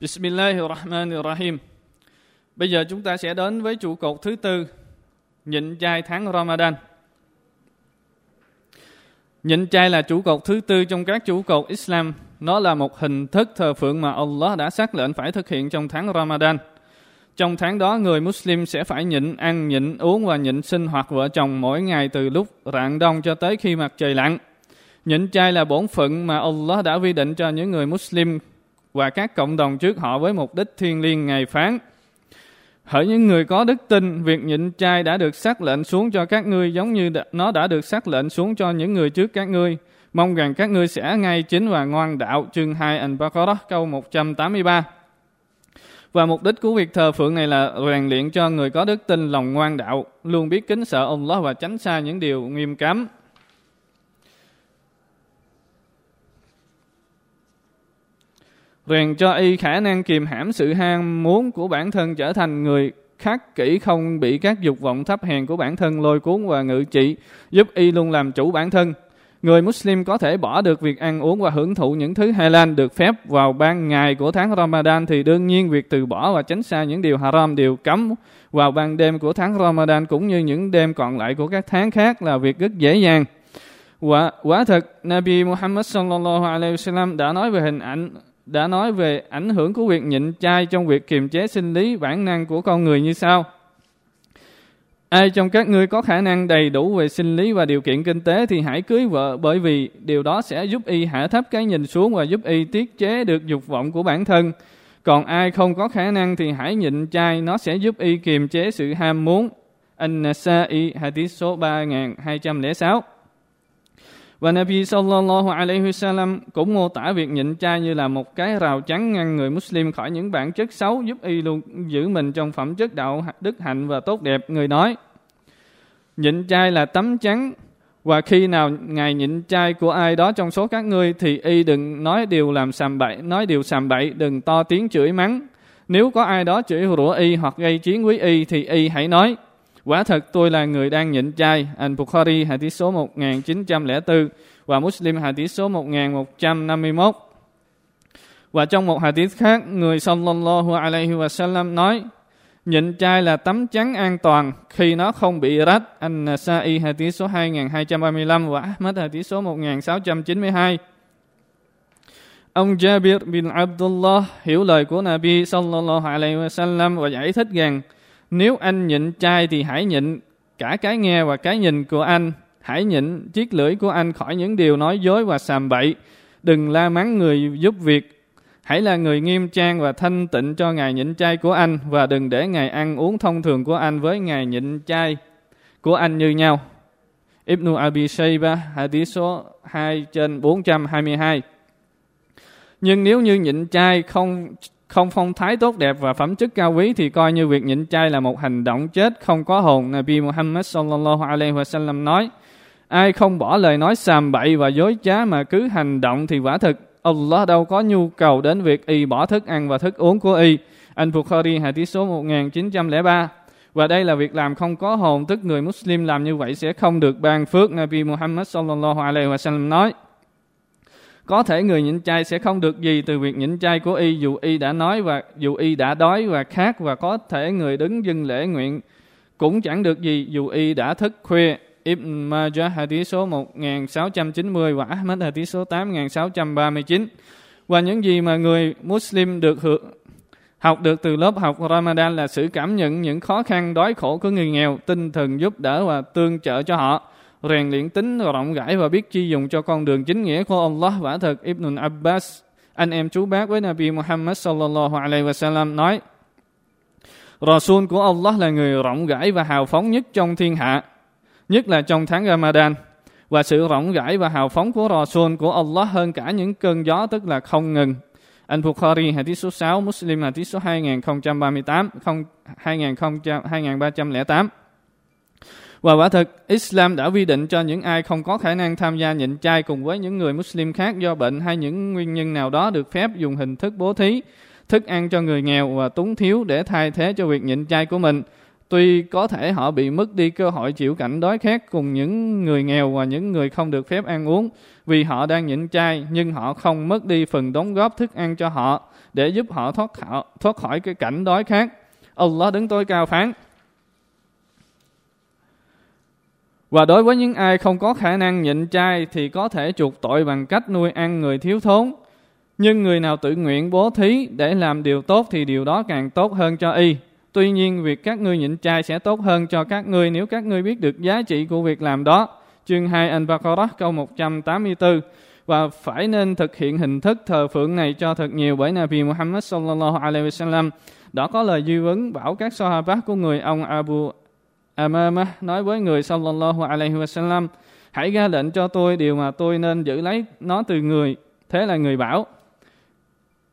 Bismillahirrahmanirrahim. Bây giờ chúng ta sẽ đến với trụ cột thứ tư, nhịn chay tháng Ramadan. Nhịn chay là trụ cột thứ tư trong các trụ cột Islam. Nó là một hình thức thờ phượng mà Allah đã xác lệnh phải thực hiện trong tháng Ramadan. Trong tháng đó, người Muslim sẽ phải nhịn ăn, nhịn uống và nhịn sinh hoạt vợ chồng mỗi ngày từ lúc rạng đông cho tới khi mặt trời lặn. Nhịn chay là bổn phận mà Allah đã quy định cho những người Muslim và các cộng đồng trước họ với mục đích thiêng liêng ngày phán. Hỡi những người có đức tin, việc nhịn chay đã được xác lệnh xuống cho các ngươi giống như nó đã được xác lệnh xuống cho những người trước các ngươi. Mong rằng các ngươi sẽ ngay chính và ngoan đạo. Chương 2 Al-Baqarah câu 183. Và mục đích của việc thờ phượng này là rèn luyện cho người có đức tin lòng ngoan đạo, luôn biết kính sợ Allah và tránh xa những điều nghiêm cấm. Rèn cho y khả năng kiềm hãm sự ham muốn của bản thân, trở thành người khắc kỷ, không bị các dục vọng thấp hèn của bản thân lôi cuốn và ngự trị, giúp y luôn làm chủ bản thân. Người Muslim có thể bỏ được việc ăn uống và hưởng thụ những thứ halal được phép vào ban ngày của tháng Ramadan, thì đương nhiên việc từ bỏ và tránh xa những điều haram, điều cấm vào ban đêm của tháng Ramadan cũng như những đêm còn lại của các tháng khác là việc rất dễ dàng. Quả thật, Nabi Muhammad sallallahu alaihi wasallam đã nói về ảnh hưởng của việc nhịn chay trong việc kiềm chế sinh lý bản năng của con người như sau. Ai trong các ngươi có khả năng đầy đủ về sinh lý và điều kiện kinh tế thì hãy cưới vợ, bởi vì điều đó sẽ giúp y hạ thấp cái nhìn xuống và giúp y tiết chế được dục vọng của bản thân. Còn ai không có khả năng thì hãy nhịn chay, nó sẽ giúp y kiềm chế sự ham muốn. An-Nasa'i hadith số 3206. Và Nabi sallallahu alaihi wasallam cũng mô tả việc nhịn chay như là một cái rào chắn ngăn người Muslim khỏi những bản chất xấu, giúp y luôn giữ mình trong phẩm chất đạo đức hạnh và tốt đẹp. Người nói, nhịn chay là tấm chắn, và khi nào ngày nhịn chay của ai đó trong số các ngươi thì y đừng nói điều sàm bậy, đừng to tiếng chửi mắng. Nếu có ai đó chửi rủa y hoặc gây chiến với y thì y hãy nói, quả thật tôi là người đang nhịn chay. Al-Bukhari hadith số 1904 và Muslim hadith số 1151. Và trong một hadith khác, người sallallahu alaihi wasallam nói, nhịn chay là tấm chắn an toàn khi nó không bị rách. An-Sa'i hadith số 2235 và Ahmad hadith số 1692. Ông Jabir bin Abdullah hiểu lời của Nabi sallallahu alaihi wasallam và giải thích rằng, nếu anh nhịn chay thì hãy nhịn cả cái nghe và cái nhìn của anh. Hãy nhịn chiếc lưỡi của anh khỏi những điều nói dối và sàm bậy. Đừng la mắng người giúp việc. Hãy là người nghiêm trang và thanh tịnh cho ngày nhịn chay của anh. Và đừng để ngày ăn uống thông thường của anh với ngày nhịn chay của anh như nhau. Ibn Abi Shaybah, hadith số 2/422. Nhưng nếu như nhịn chay không phong thái tốt đẹp và phẩm chất cao quý thì coi như việc nhịn chay là một hành động chết không có hồn. Nabi Muhammad sallallahu alaihi wasallam nói, ai không bỏ lời nói sàm bậy và dối trá mà cứ hành động thì quả thực Allah đâu có nhu cầu đến việc y bỏ thức ăn và thức uống của y. Al-Bukhari hadith số 1903. Và đây là việc làm không có hồn, tức người Muslim làm như vậy sẽ không được ban phước. Nabi Muhammad sallallahu alaihi wasallam nói, có thể người nhịn chay sẽ không được gì từ việc nhịn chay của y, dù y đã đói và khát, và có thể người đứng dâng lễ nguyện cũng chẳng được gì dù y đã thức khuya. Ibn Majah hadith số 1690 và Ahmad hadith số 8639. Và những gì mà người Muslim học được từ lớp học Ramadan là sự cảm nhận những khó khăn đói khổ của người nghèo, tinh thần giúp đỡ và tương trợ cho họ, rèn luyện tính rộng rãi và biết chi dùng cho con đường chính nghĩa của Allah. Quả thật, Ibn Abbas, anh em chú bác với Nabi Muhammad sallallahu alaihi wasallam nói, Rasul của Allah là người rộng rãi và hào phóng nhất trong thiên hạ, nhất là trong tháng Ramadan. Và sự rộng rãi và hào phóng của Rasul của Allah hơn cả những cơn gió, tức là không ngừng. Al-Bukhari hadith số 6, Muslim hadith số 2308. Và quả thật, Islam đã quy định cho những ai không có khả năng tham gia nhịn chay cùng với những người Muslim khác do bệnh hay những nguyên nhân nào đó được phép dùng hình thức bố thí, thức ăn cho người nghèo và túng thiếu để thay thế cho việc nhịn chay của mình. Tuy có thể họ bị mất đi cơ hội chịu cảnh đói khát cùng những người nghèo và những người không được phép ăn uống vì họ đang nhịn chay, nhưng họ không mất đi phần đóng góp thức ăn cho họ để giúp họ thoát khỏi cái cảnh đói khát. Allah đứng tối cao phán: và đối với những ai không có khả năng nhịn chay thì có thể chuộc tội bằng cách nuôi ăn người thiếu thốn. Nhưng người nào tự nguyện bố thí để làm điều tốt thì điều đó càng tốt hơn cho y. Tuy nhiên, việc các ngươi nhịn chay sẽ tốt hơn cho các ngươi nếu các ngươi biết được giá trị của việc làm đó. Chương 2 Al-Baqarah câu 184. Và phải nên thực hiện hình thức thờ phượng này cho thật nhiều, bởi Nabi Muhammad sallallahu alaihi wasallam đã có lời dư vấn bảo các sahabah của người. Ông Abu Amamah nói với người sallallahu alaihi wasallam: hãy ra lệnh cho tôi điều mà tôi nên giữ lấy nó từ người. Thế là người bảo: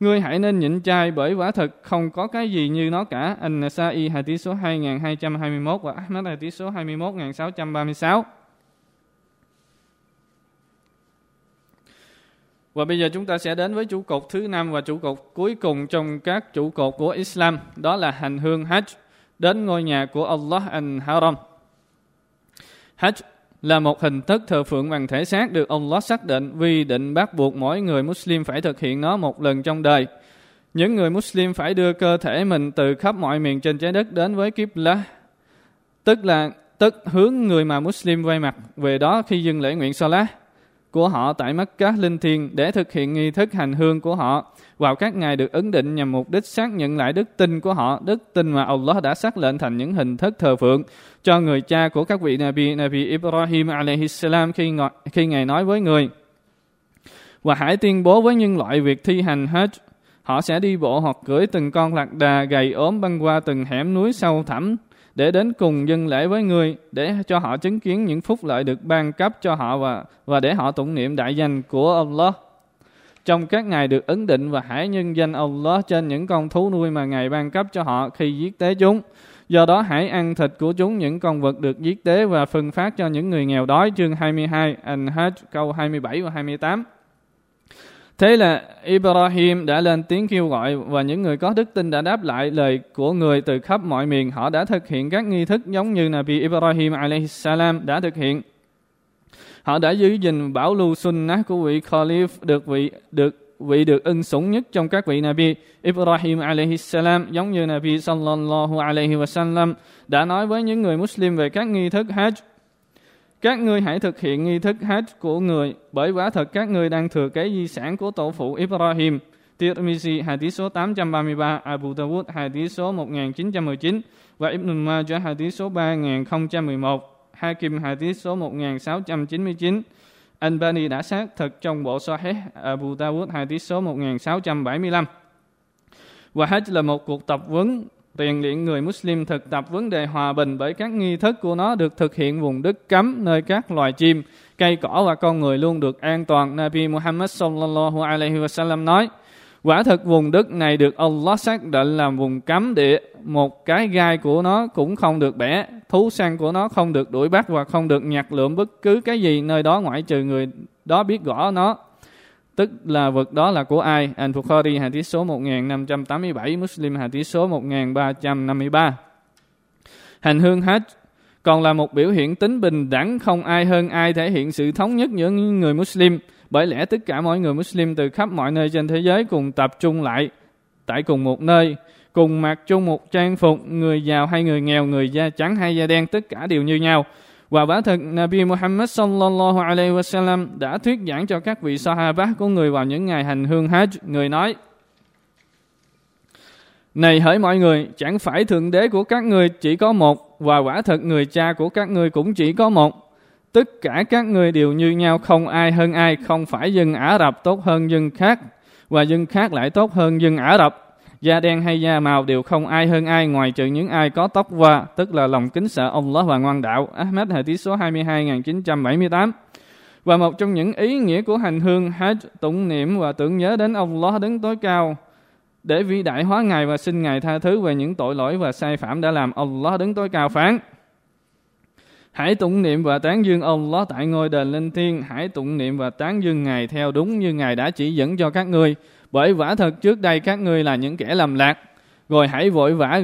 ngươi hãy nên nhịn chay, bởi quả thật không có cái gì như nó cả. An-Nasa'i hadith số 2221 và Ahmad hadith số 21636. Và bây giờ chúng ta sẽ đến với trụ cột thứ 5 và trụ cột cuối cùng trong các trụ cột của Islam, đó là hành hương Hajj đến ngôi nhà của Allah Al-Haram. Hajj là một hình thức thờ phượng bằng thể xác được Allah xác định, vì định bắt buộc mỗi người Muslim phải thực hiện nó một lần trong đời. Những người Muslim phải đưa cơ thể mình từ khắp mọi miền trên trái đất đến với Kibla, tức hướng người mà Muslim quay mặt về đó khi dừng lễ nguyện Salah của họ tại Mecca linh thiêng, để thực hiện nghi thức hành hương của họ vào các ngày được ấn định nhằm mục đích xác nhận lại đức tin của họ, đức tin mà Allah đã xác lệnh thành những hình thức thờ phượng cho người cha của các vị Nabi Ibrahim alaihissalam, khi Ngài nói với người: và hãy tuyên bố với nhân loại việc thi hành Hajj. Họ sẽ đi bộ hoặc cưỡi từng con lạc đà gầy ốm băng qua từng hẻm núi sâu thẳm để đến cùng dâng lễ với người, để cho họ chứng kiến những phúc lợi được ban cấp cho họ và để họ tụng niệm đại danh của Allah trong các ngày được ấn định, và hãy nhân danh Allah trên những con thú nuôi mà Ngài ban cấp cho họ khi giết tế chúng. Do đó hãy ăn thịt của chúng, những con vật được giết tế, và phân phát cho những người nghèo đói. Chương 22 An-Hajj câu 27 và 28. Thế là Ibrahim đã lên tiếng kêu gọi, và những người có đức tin đã đáp lại lời của người từ khắp mọi miền. Họ đã thực hiện các nghi thức giống như Nabi Ibrahim alaihissalam đã thực hiện. Họ đã giữ gìn bảo lưu sunnah của vị Khalif được ưng sủng nhất trong các vị Nabi Ibrahim alaihissalam, giống như Nabi sallallahu alaihi wasallam đã nói với những người Muslim về các nghi thức Hajj. Các ngươi hãy thực hiện nghi thức Hajj của người, bởi quả thật các ngươi đang thừa kế di sản của tổ phụ Ibrahim. Tirmizi hadith số 833, Abu Dawud hadith số 1919 và Ibn Majah hadith số 3011, Hakim hadith số 1699. Al-Bani đã xác thực trong bộ Sahih Abu Dawud hadith số 1675. Và Hajj là một cuộc tập huấn rèn luyện người Muslim thực tập vấn đề hòa bình, bởi các nghi thức của nó được thực hiện vùng đất cấm, nơi các loài chim, cây cỏ và con người luôn được an toàn. Nabi Muhammad sallallahu alaihi wasallam nói: quả thật vùng đất này được Allah xác định làm vùng cấm địa, một cái gai của nó cũng không được bẻ, thú săn của nó không được đuổi bắt và không được nhặt lượm bất cứ cái gì nơi đó ngoại trừ người đó biết rõ nó, tức là vật đó là của ai. Al-Bukhari hadith số 1587, Muslim hadith số 1353. Hành hương Hajj còn là một biểu hiện tính bình đẳng không ai hơn ai, thể hiện sự thống nhất giữa những người Muslim, bởi lẽ tất cả mọi người Muslim từ khắp mọi nơi trên thế giới cùng tập trung lại tại cùng một nơi, cùng mặc chung một trang phục, người giàu hay người nghèo, người da trắng hay da đen, tất cả đều như nhau. Và bản thân Nabi Muhammad sallallahu alaihi wasallam đã thuyết giảng cho các vị sahabah của người vào những ngày hành hương Hajj. Người nói: này hỡi mọi người, chẳng phải thượng đế của các ngươi chỉ có một, và quả thật người cha của các ngươi cũng chỉ có một. Tất cả các ngươi đều như nhau, không ai hơn ai, không phải dân Ả Rập tốt hơn dân khác, và dân khác lại tốt hơn dân Ả Rập. Da đen hay da màu đều không ai hơn ai, ngoài trừ những ai có tóc hoa, tức là lòng kính sợ Allah và ngoan đạo. Ahmad hadith số 22978. Và một trong những ý nghĩa của hành hương Hajj, tụng niệm và tưởng nhớ đến Allah đứng tối cao để vĩ đại hóa Ngài và xin Ngài tha thứ về những tội lỗi và sai phạm đã làm. Allah đứng tối cao phán: hãy tụng niệm và tán dương Allah tại ngôi đền linh thiêng, hãy tụng niệm và tán dương Ngài theo đúng như Ngài đã chỉ dẫn cho các ngươi, bởi quả thật trước đây các ngươi là những kẻ lầm lạc. Rồi hãy vội vã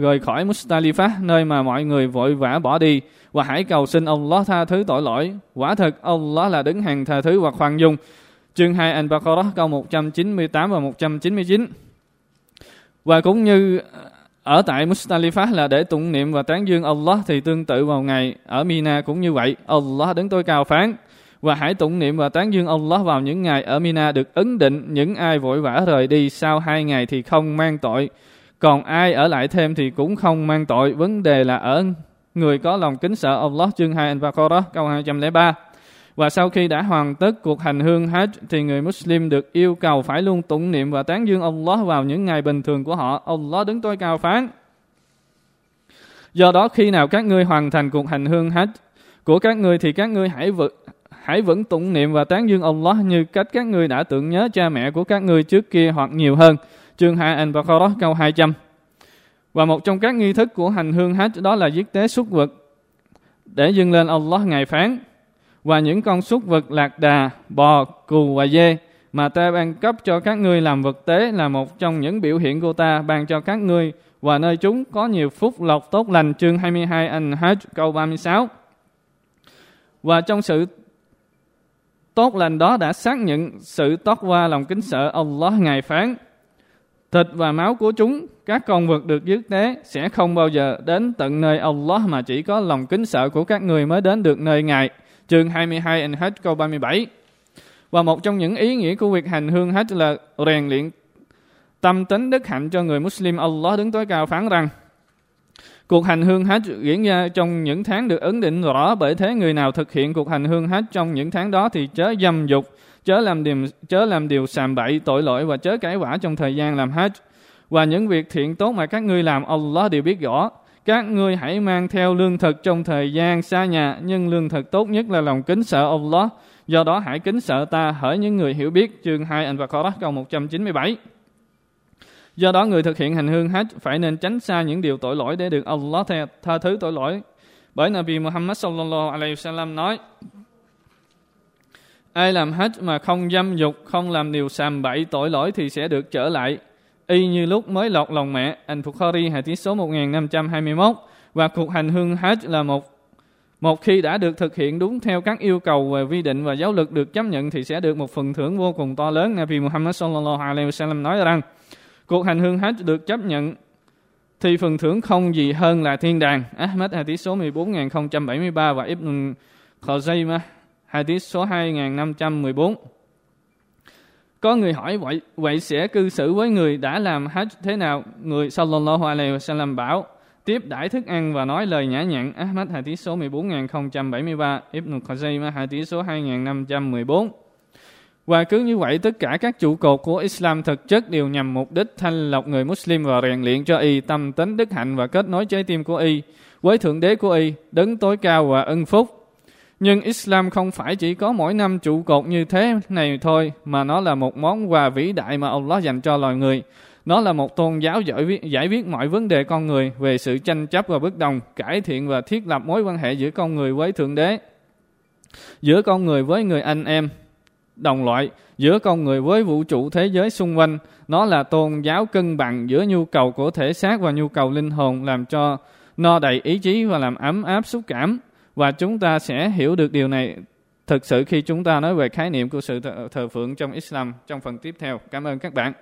rời khỏi Mustalifah, nơi mà mọi người vội vã bỏ đi, và hãy cầu xin Allah tha thứ tội lỗi. Quả thật Allah là đứng hàng tha thứ và khoan dung. Chương 2 Al-Baqarah câu 198 và 199. Và cũng như ở tại Mustalifah là để tụng niệm và tán dương Allah, thì tương tự vào ngày ở Mina cũng như vậy. Allah đứng tối cao phán: và hãy tụng niệm và tán dương Allah vào những ngày ở Mina được ấn định. Những ai vội vã rời đi sau 2 ngày thì không mang tội, còn ai ở lại thêm thì cũng không mang tội. Vấn đề là ở người có lòng kính sợ Allah. Chương 2 Al-Baqarah câu 203. Và sau khi đã hoàn tất cuộc hành hương Hajj thì người Muslim được yêu cầu phải luôn tụng niệm và tán dương Allah vào những ngày bình thường của họ. Allah đứng tối cao phán: do đó khi nào các ngươi hoàn thành cuộc hành hương Hajj của các ngươi thì các ngươi hãy vẫn tụng niệm và tán dương Allah như cách các ngươi đã tưởng nhớ cha mẹ của các ngươi trước kia hoặc nhiều hơn. Chương 2 Al-Baqarah câu 200. Và một trong các nghi thức của hành hương Hajj đó là giết tế súc vật để dâng lên Allah. Ngài phán: và những con súc vật lạc đà, bò, cừu và dê mà ta ban cấp cho các ngươi làm vật tế là một trong những biểu hiện của ta ban cho các ngươi, và nơi chúng có nhiều phúc lộc tốt lành. Chương 22 An-Hajj câu 36. Và trong sự tốt lành đó đã xác nhận sự taqwa, lòng kính sợ Allah. Ngài phán: thịt và máu của chúng, các con vật được giết tế, sẽ không bao giờ đến tận nơi Allah, mà chỉ có lòng kính sợ của các người mới đến được nơi Ngài. Chương 22 An-Hajj câu 37. Và một trong những ý nghĩa của việc hành hương Hajj là rèn luyện tâm tính đức hạnh cho người Muslim. Allah đứng tối cao phán rằng: cuộc hành hương Hajj diễn ra trong những tháng được ấn định rõ, bởi thế người nào thực hiện cuộc hành hương Hajj trong những tháng đó thì chớ dâm dục, chớ làm điều sàm bậy, tội lỗi và chớ cãi vã trong thời gian làm Hajj. Và những việc thiện tốt mà các ngươi làm, Allah đều biết rõ. Các ngươi hãy mang theo lương thực trong thời gian xa nhà, nhưng lương thực tốt nhất là lòng kính sợ Allah. Do đó hãy kính sợ ta, hỡi những người hiểu biết. Chương 2 Al-Baqarah câu 197. Do đó người thực hiện hành hương Hajj phải nên tránh xa những điều tội lỗi để được Allah tha thứ tội lỗi. Bởi Nabi Muhammad sallallahu alaihi wasallam nói: ai làm Hajj mà không dâm dục, không làm điều sàm bậy, tội lỗi thì sẽ được trở lại y như lúc mới lọt lòng mẹ. Al-Bukhari hadith số 1521. Và cuộc hành hương Hajj là một khi đã được thực hiện đúng theo các yêu cầu về quy định và giáo luật được chấp nhận thì sẽ được một phần thưởng vô cùng to lớn. Nabi Muhammad sallallahu alaihi wasallam nói rằng: cuộc hành hương Hajj được chấp nhận thì phần thưởng không gì hơn là thiên đàng. Ahmad hadith số 14073 và Ibn Khuzaymah hadith số 2514. Có người hỏi: vậy sẽ cư xử với người đã làm Hajj thế nào? Người sallallahu alaihi wasallam bảo: tiếp đãi thức ăn và nói lời nhã nhặn. Ahmad hadith số 14073, Ibn Khuzaymah hadith số 2514. Và cứ như vậy, tất cả các trụ cột của Islam thực chất đều nhằm mục đích thanh lọc người Muslim và rèn luyện cho y tâm tính đức hạnh và kết nối trái tim của y với Thượng Đế của y, Đấng tối cao và ân phúc. Nhưng Islam không phải chỉ có mỗi 5 trụ cột như thế này thôi, mà nó là một món quà vĩ đại mà Allah dành cho loài người. Nó là một tôn giáo giải quyết mọi vấn đề con người về sự tranh chấp và bất đồng, cải thiện và thiết lập mối quan hệ giữa con người với Thượng Đế, giữa con người với người anh em đồng loại, giữa con người với vũ trụ thế giới xung quanh. Nó là tôn giáo cân bằng giữa nhu cầu của thể xác và nhu cầu linh hồn, làm cho no đầy ý chí và làm ấm áp xúc cảm. Và chúng ta sẽ hiểu được điều này thực sự khi chúng ta nói về khái niệm của sự thờ phượng trong Islam trong phần tiếp theo. Cảm ơn các bạn.